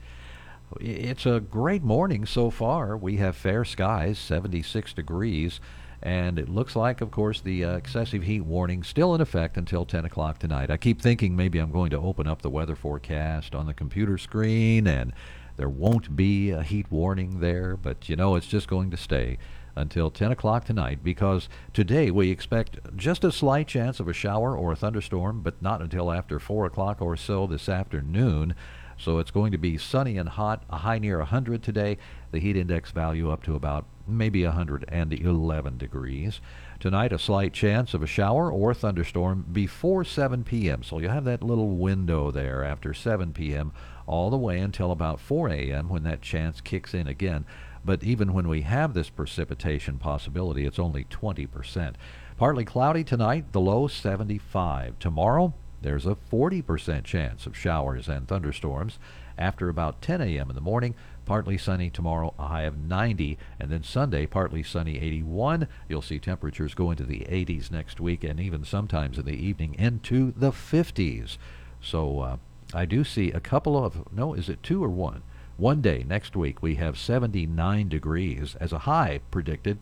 It's a great morning so far. We have fair skies, seventy-six degrees, and it looks like, of course, the uh, excessive heat warning still in effect until ten o'clock tonight. I keep thinking maybe I'm going to open up the weather forecast on the computer screen and there won't be a heat warning there, but, you know, it's just going to stay until ten o'clock tonight because today we expect just a slight chance of a shower or a thunderstorm, but not until after four o'clock or so this afternoon. So it's going to be sunny and hot, a high near one hundred today, the heat index value up to about maybe one hundred eleven degrees. Tonight, a slight chance of a shower or thunderstorm before seven p.m. So you'll have that little window there after seven p.m. all the way until about four a.m. when that chance kicks in again. But even when we have this precipitation possibility, it's only twenty percent. Partly cloudy tonight, the low seventy-five. Tomorrow, there's a forty percent chance of showers and thunderstorms, after about ten a.m. in the morning. Partly sunny tomorrow, a high of ninety, and then Sunday, partly sunny, eighty-one. You'll see temperatures go into the eighties next week, and even sometimes in the evening into the fifties. So uh, I do see a couple of, no, is it two or one? One day next week we have seventy-nine degrees as a high predicted,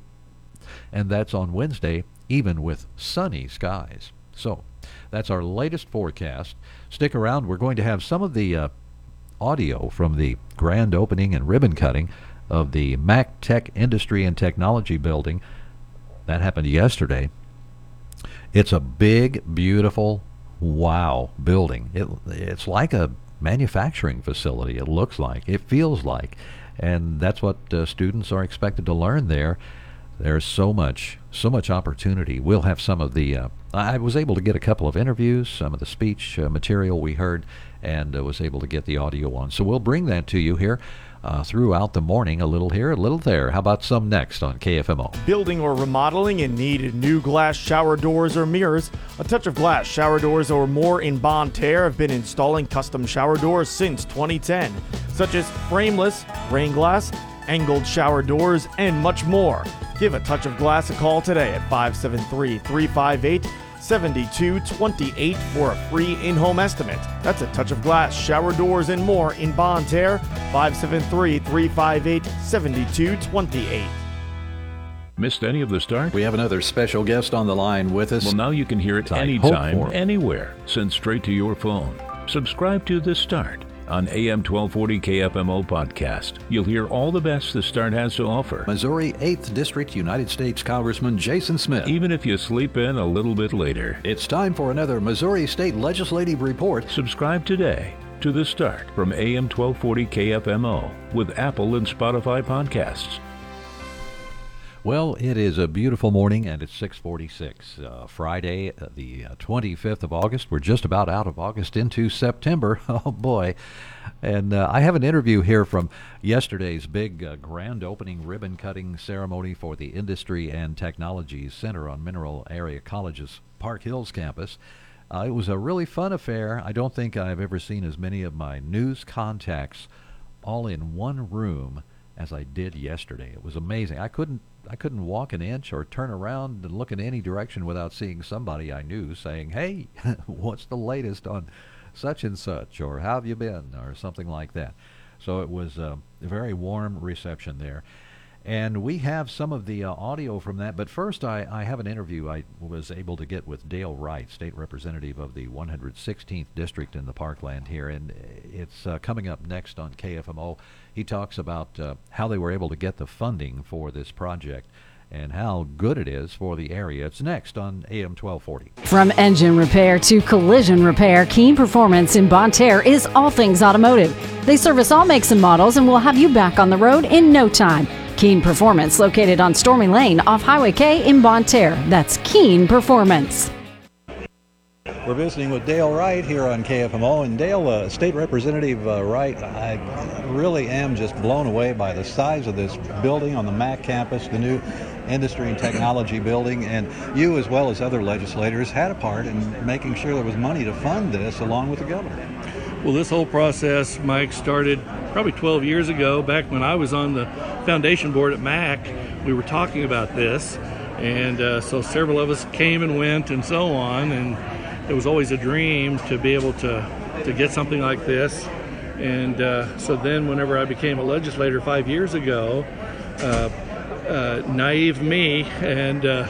and that's on Wednesday, even with sunny skies. So that's our latest forecast. Stick around. We're going to have some of the uh, audio from the grand opening and ribbon cutting of the Mac Tech Industry and Technology Building. That happened yesterday. It's a big, beautiful, wow building. It, it's like a manufacturing facility, it looks like. It feels like. And that's what uh, students are expected to learn there. There's so much, so much opportunity. We'll have some of the, uh, I was able to get a couple of interviews, some of the speech uh, material we heard, and uh, was able to get the audio on. So we'll bring that to you here uh, throughout the morning, a little here, a little there. How about some next on K F M O? Building or remodeling and need new glass shower doors or mirrors. A Touch of Glass Shower Doors or more in Bon Terre have been installing custom shower doors since twenty ten, such as frameless, rain glass, angled shower doors, and much more. Give A Touch of Glass a call today at five seven three, three five eight, seven two two eight for a free in-home estimate. That's A Touch of Glass Shower Doors and more in Bon Terre, five seven three, three five eight, seven two two eight. Missed any of the start? We have another special guest on the line with us. Well, now you can hear it anytime, anywhere, sent straight to your phone. Subscribe to The Start on A M twelve forty K F M O podcast. You'll hear all the best The Start has to offer. Missouri eighth District United States Congressman Jason Smith. Even if you sleep in a little bit later. It's time for another Missouri State Legislative Report. Subscribe today to The Start from A M twelve forty K F M O with Apple and Spotify podcasts. Well, it is a beautiful morning, and it's six forty-six, uh, Friday, uh, the twenty-fifth of August. We're just about out of August into September. Oh, boy. And uh, I have an interview here from yesterday's big uh, grand opening ribbon-cutting ceremony for the Industry and Technology Center on Mineral Area College's Park Hills campus. Uh, it was a really fun affair. I don't think I've ever seen as many of my news contacts all in one room as I did yesterday. It was amazing. I couldn't I couldn't walk an inch or turn around and look in any direction without seeing somebody I knew saying, hey, what's the latest on such and such, or how have you been, or something like that. So it was uh, a very warm reception there. And we have some of the uh, audio from that. But first, I, I have an interview I was able to get with Dale Wright, state representative of the one hundred sixteenth District in the Parkland here. And it's uh, coming up next on K F M O. He talks about uh, how they were able to get the funding for this project and how good it is for the area. It's next on A M twelve forty. From engine repair to collision repair, Keen Performance in Bon Terre is all things automotive. They service all makes and models and will have you back on the road in no time. Keen Performance, located on Stormy Lane off Highway K in Bon Terre. That's Keen Performance. We're visiting with Dale Wright here on K F M O. And Dale, uh, State Representative uh, Wright, I really am just blown away by the size of this building on the M A C campus, the new Industry and Technology Building. And you, as well as other legislators, had a part in making sure there was money to fund this along with the governor. Well, this whole process, Mike, started probably twelve years ago, back when I was on the foundation board at M A C. We were talking about this, and uh, so several of us came and went and so on, and it was always a dream to be able to, to get something like this. And uh, so then whenever I became a legislator five years ago, uh, uh, naive me and uh,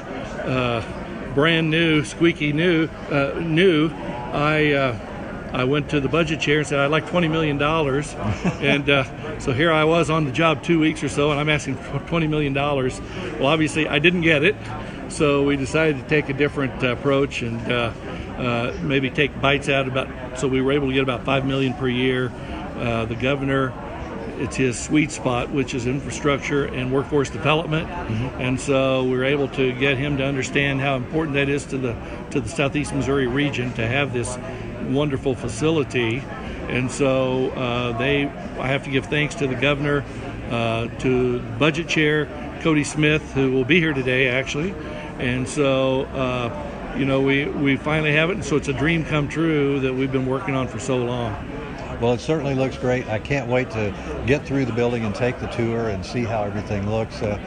uh, brand new, squeaky new, uh, new, I... Uh, I went to the budget chair and said, I'd like twenty million dollars. And uh, so here I was on the job two weeks or so, and I'm asking for twenty million dollars. Well, obviously, I didn't get it. So we decided to take a different approach and uh, uh, maybe take bites out about, so we were able to get about five million dollars per year. Uh, the governor, it's his sweet spot, which is infrastructure and workforce development. Mm-hmm. And so we were able to get him to understand how important that is to the to the Southeast Missouri region to have this wonderful facility. And so uh, they I have to give thanks to the governor, uh, to budget chair Cody Smith, who will be here today actually. And so uh, you know we we finally have it, and so it's a dream come true that we've been working on for so long. Well, it certainly looks great. I can't wait to get through the building and take the tour and see how everything looks. Uh,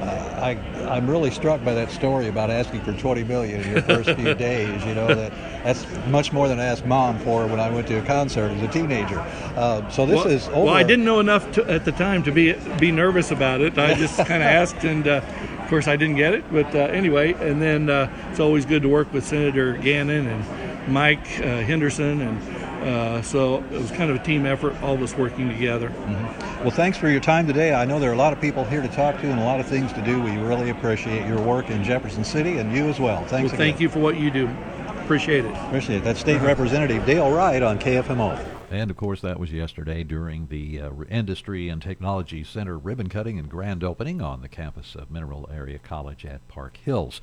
uh, I, I'm really struck by that story about asking for twenty million dollars in your first few days. You know, that that's much more than I asked Mom for when I went to a concert as a teenager. Uh, so this well, is over. Well, I didn't know enough to, at the time to be be nervous about it. I just kind of asked, and uh, of course I didn't get it. But uh, anyway, and then uh, it's always good to work with Senator Gannon and Mike uh, Henderson and. Uh, so it was kind of a team effort, all of us working together. Mm-hmm. Well, thanks for your time today. I know there are a lot of people here to talk to and a lot of things to do. We really appreciate your work in Jefferson City and you as well. Thanks well, again. Thank you for what you do. Appreciate it. Appreciate it. That's State uh-huh. Representative Dale Wright on K F M O. And, of course, that was yesterday during the uh, Industry and Technology Center ribbon cutting and grand opening on the campus of Mineral Area College at Park Hills.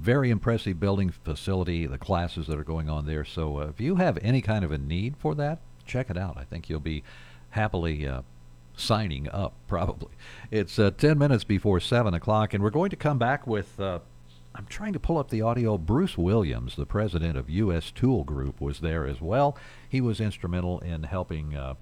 Very impressive building facility, the classes that are going on there. So uh, if you have any kind of a need for that, check it out. I think you'll be happily uh, signing up, probably. It's uh, ten minutes before seven o'clock, and we're going to come back with, uh, I'm trying to pull up the audio. Bruce Williams, the president of U S Tool Group, was there as well. He was instrumental in helping uh,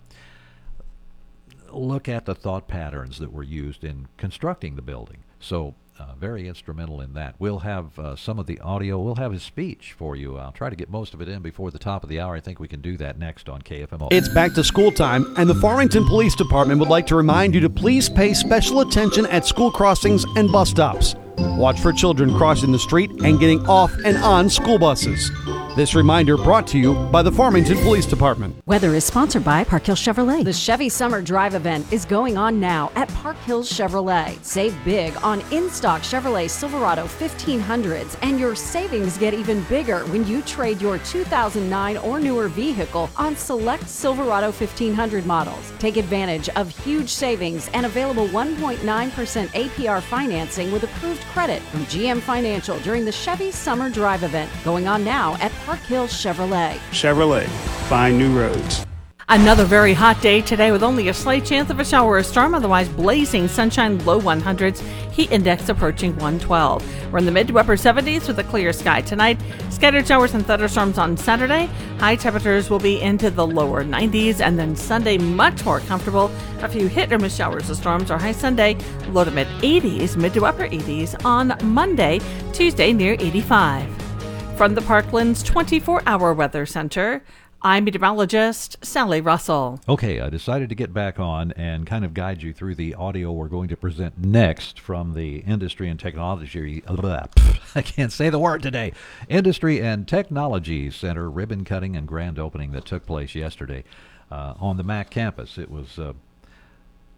look at the thought patterns that were used in constructing the building. So Uh, very instrumental in that. We'll have uh, some of the audio. We'll have his speech for you. I'll try to get most of it in before the top of the hour. I think we can do that next on K F M O. It's back to school time, and the Farmington Police Department would like to remind you to please pay special attention at school crossings and bus stops. Watch for children crossing the street and getting off and on school buses. This reminder brought to you by the Farmington Police Department. Weather is sponsored by Park Hills Chevrolet. The Chevy Summer Drive event is going on now at Park Hills Chevrolet. Save big on in-stock Chevrolet Silverado fifteen hundreds, and your savings get even bigger when you trade your two thousand nine or newer vehicle on select Silverado fifteen hundred models. Take advantage of huge savings and available one point nine percent A P R financing with approved credit from G M Financial during the Chevy Summer Drive event going on now at Park Hills Chevrolet. Chevrolet, find new roads. Another very hot day today with only a slight chance of a shower or storm, otherwise blazing sunshine, low one hundreds, heat index approaching one twelve. We're in the mid to upper seventies with a clear sky tonight. Scattered showers and thunderstorms on Saturday. High temperatures will be into the lower nineties, and then Sunday much more comfortable. A few hit or miss showers or storms are high Sunday, low to mid eighties, mid to upper eighties on Monday, Tuesday near eighty-five. From the Parklands twenty-four hour Weather Center, I'm meteorologist Sally Russell. Okay, I decided to get back on and kind of guide you through the audio we're going to present next from the Industry and Technology. Blah, I can't say the word today. Industry and Technology Center ribbon cutting and grand opening that took place yesterday uh, on the M A C campus. It was uh,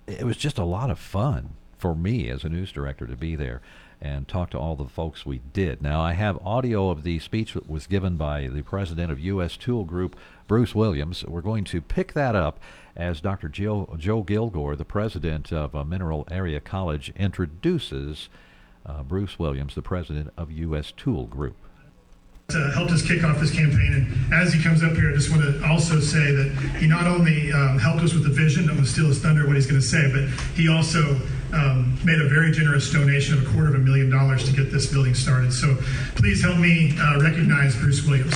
it was just a lot of fun for me as a news director to be there and talk to all the folks we did. Now, I have audio of the speech that was given by the president of U S Tool Group, Bruce Williams. We're going to pick that up as Doctor Joe, Joe Gilgour, the president of uh, Mineral Area College, introduces uh, Bruce Williams, the president of U S Tool Group. Uh, helped us kick off this campaign, and as he comes up here, I just want to also say that he not only um, helped us with the vision, I'm going to steal his thunder what he's going to say, but he also um, made a very generous donation of a quarter of a million dollars to get this building started. So please help me uh, recognize Bruce Williams.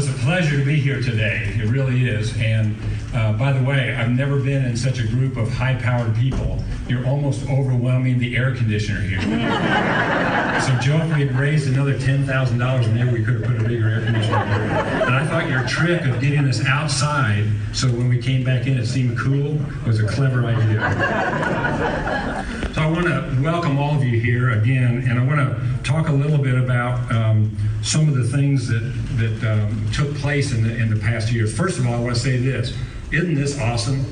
It's a pleasure to be here today. It really is. And uh, by the way, I've never been in such a group of high-powered people. You're almost overwhelming the air conditioner here. So, Joe, if we had raised another ten thousand dollars, maybe we could have put a bigger air conditioner in. And I thought your trick of getting us outside so when we came back in it seemed cool was a clever idea. So I want to welcome all of you here again, and I want to talk a little bit about um, some of the things that, that um, took place in the, in the past year. First of all, I want to say this. Isn't this awesome?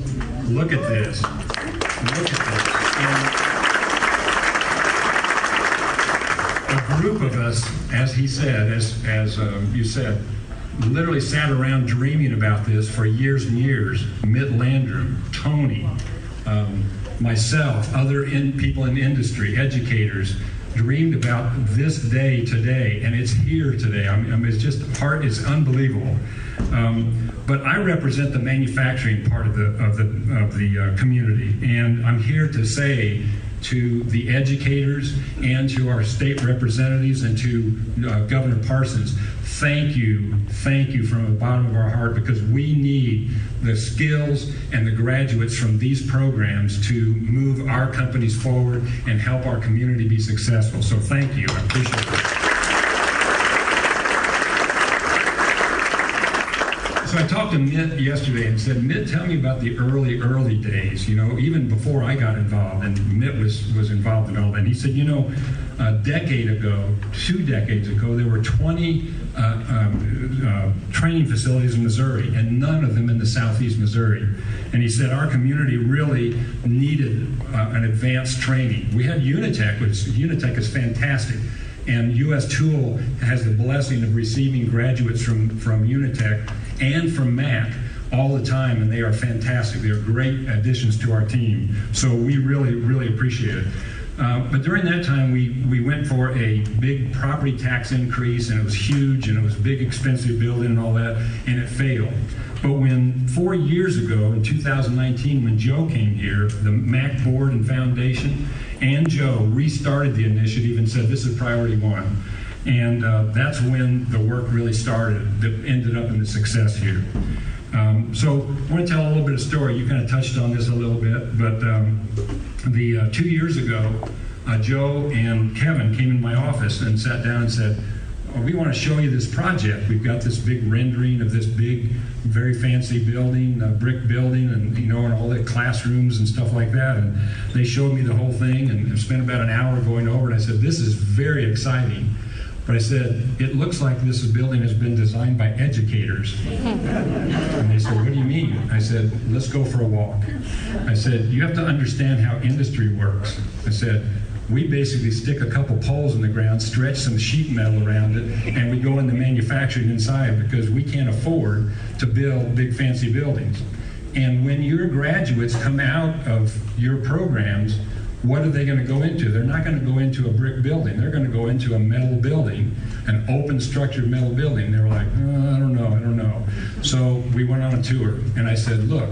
Look at this. Look at this. And a group of us, as he said, as, as um, you said, literally sat around dreaming about this for years and years. Mitt Landrum, Tony, um, myself, other in, people in industry, educators, dreamed about this day today, and it's here today. I mean, it's just, heart is unbelievable. Um, but I represent the manufacturing part of the of the of the uh, community, and I'm here to say to the educators and to our state representatives and to uh, Governor Parsons, thank you, thank you from the bottom of our heart, because we need the skills and the graduates from these programs to move our companies forward and help our community be successful. So thank you, I appreciate it. So I talked to Mitt yesterday and said, Mitt, tell me about the early, early days, you know, even before I got involved, and Mitt was, was involved in all that. And he said, you know, a decade ago, two decades ago, there were twenty uh, uh, uh, training facilities in Missouri, and none of them in the southeast Missouri. And he said our community really needed uh, an advanced training. We had Unitech, which Unitech is fantastic. And U S Tool has the blessing of receiving graduates from, from Unitech and from M A C all the time, and they are fantastic. They are great additions to our team. So we really, really appreciate it. Uh, but during that time, we, we went for a big property tax increase, and it was huge, and it was a big, expensive building and all that, and it failed. But when four years ago, in two thousand nineteen, when Joe came here, the M A C board and foundation and Joe restarted the initiative and said, this is priority one. And uh, that's when the work really started, that ended up in the success here. Um, so I want to tell a little bit of story. You kind of touched on this a little bit, but um, the uh, two years ago, uh, Joe and Kevin came in my office and sat down and said, oh, we want to show you this project. We've got this big rendering of this big, very fancy building, a brick building, and you know, and all the classrooms and stuff like that. And they showed me the whole thing and spent about an hour going over it. I said, this is very exciting. But I said, it looks like this building has been designed by educators. And they said, what do you mean? I said, let's go for a walk. I said, you have to understand how industry works. I said, we basically stick a couple poles in the ground, stretch some sheet metal around it, and we go into manufacturing inside because we can't afford to build big fancy buildings. And when your graduates come out of your programs, what are they going to go into? They're not going to go into a brick building. They're going to go into a metal building, an open structured metal building. They were like, oh, I don't know, I don't know. So we went on a tour, and I said, look,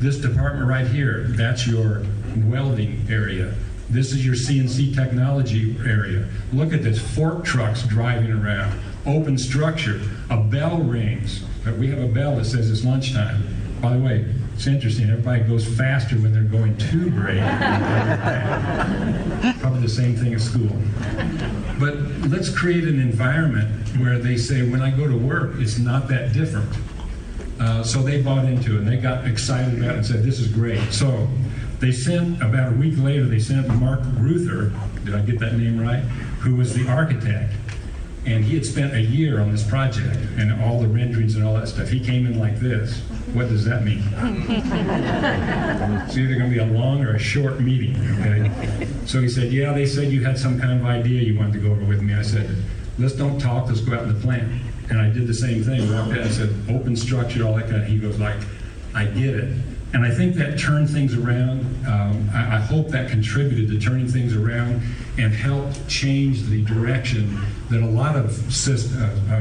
this department right here, that's your welding area. This is your C N C technology area. Look at this, fork trucks driving around, open structure, a bell rings. We have a bell that says it's lunchtime. By the way, it's interesting, everybody goes faster when they're going to break. Probably the same thing at school. But let's create an environment where they say, when I go to work, it's not that different. Uh, so they bought into it, and they got excited about it and said, this is great. So they sent, about a week later, they sent Mark Ruther, did I get that name right, who was the architect. And he had spent a year on this project and all the renderings and all that stuff. He came in like this. What does that mean? It's either going to be a long or a short meeting, okay? So he said, yeah, they said you had some kind of idea you wanted to go over with me. I said, let's don't talk, let's go out in the plant. And I did the same thing. I said, open structure, all that kind of, he goes like, I get it. And I think that turned things around. Um, I, I hope that contributed to turning things around and helped change the direction that a lot of syst- uh,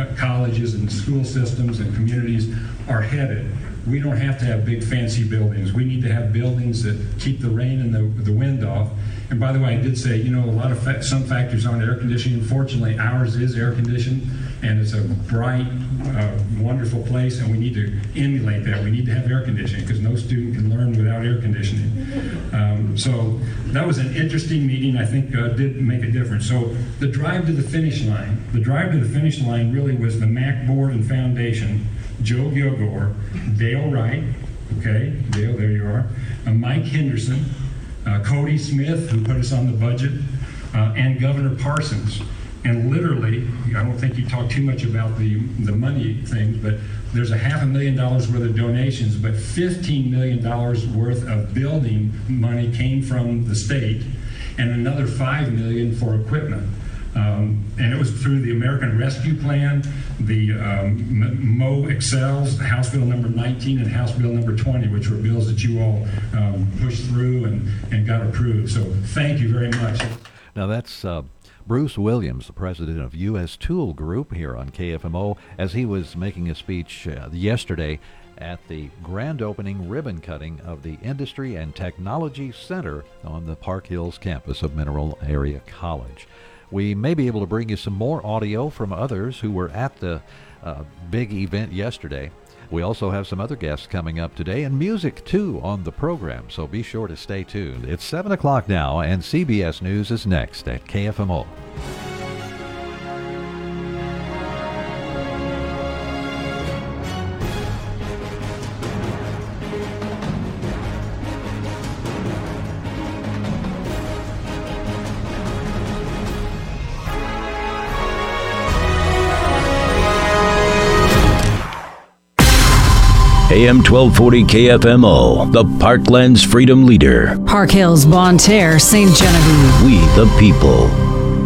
uh, colleges and school systems and communities are headed. We don't have to have big fancy buildings. We need to have buildings that keep the rain and the, the wind off. And by the way, I did say, you know, a lot of fa- some factors aren't air conditioning. Fortunately, ours is air conditioned, and it's a bright, uh, wonderful place, and we need to emulate that. We need to have air conditioning, because no student can learn without air conditioning. Um, so that was an interesting meeting. I think uh, did make a difference. So the drive to the finish line. The drive to the finish line really was the M A C board and foundation, Joe Gilgour, Dale Wright, okay, Dale, there you are, uh, Mike Henderson, Uh, Cody Smith, who put us on the budget, uh, and Governor Parsons. And literally, I don't think you talked too much about the, the money things, but there's a half a million dollars worth of donations, but fifteen million dollars worth of building money came from the state, and another five million dollars for equipment. Um, and it was through the American Rescue Plan, the um, M O Excels, the House Bill number nineteen and House Bill number twenty, which were bills that you all um, pushed through and, and got approved. So thank you very much. Now that's uh, Bruce Williams, the president of U S Tool Group here on K F M O, as he was making a speech uh, yesterday at the grand opening ribbon cutting of the Industry and Technology Center on the Park Hills campus of Mineral Area College. We may be able to bring you some more audio from others who were at the uh, big event yesterday. We also have some other guests coming up today and music, too, on the program, so be sure to stay tuned. It's seven o'clock now, and C B S News is next at K F M O. A M twelve forty K F M O, the Parkland's freedom leader. Park Hills, Bon Terre, Saint Genevieve. We the people.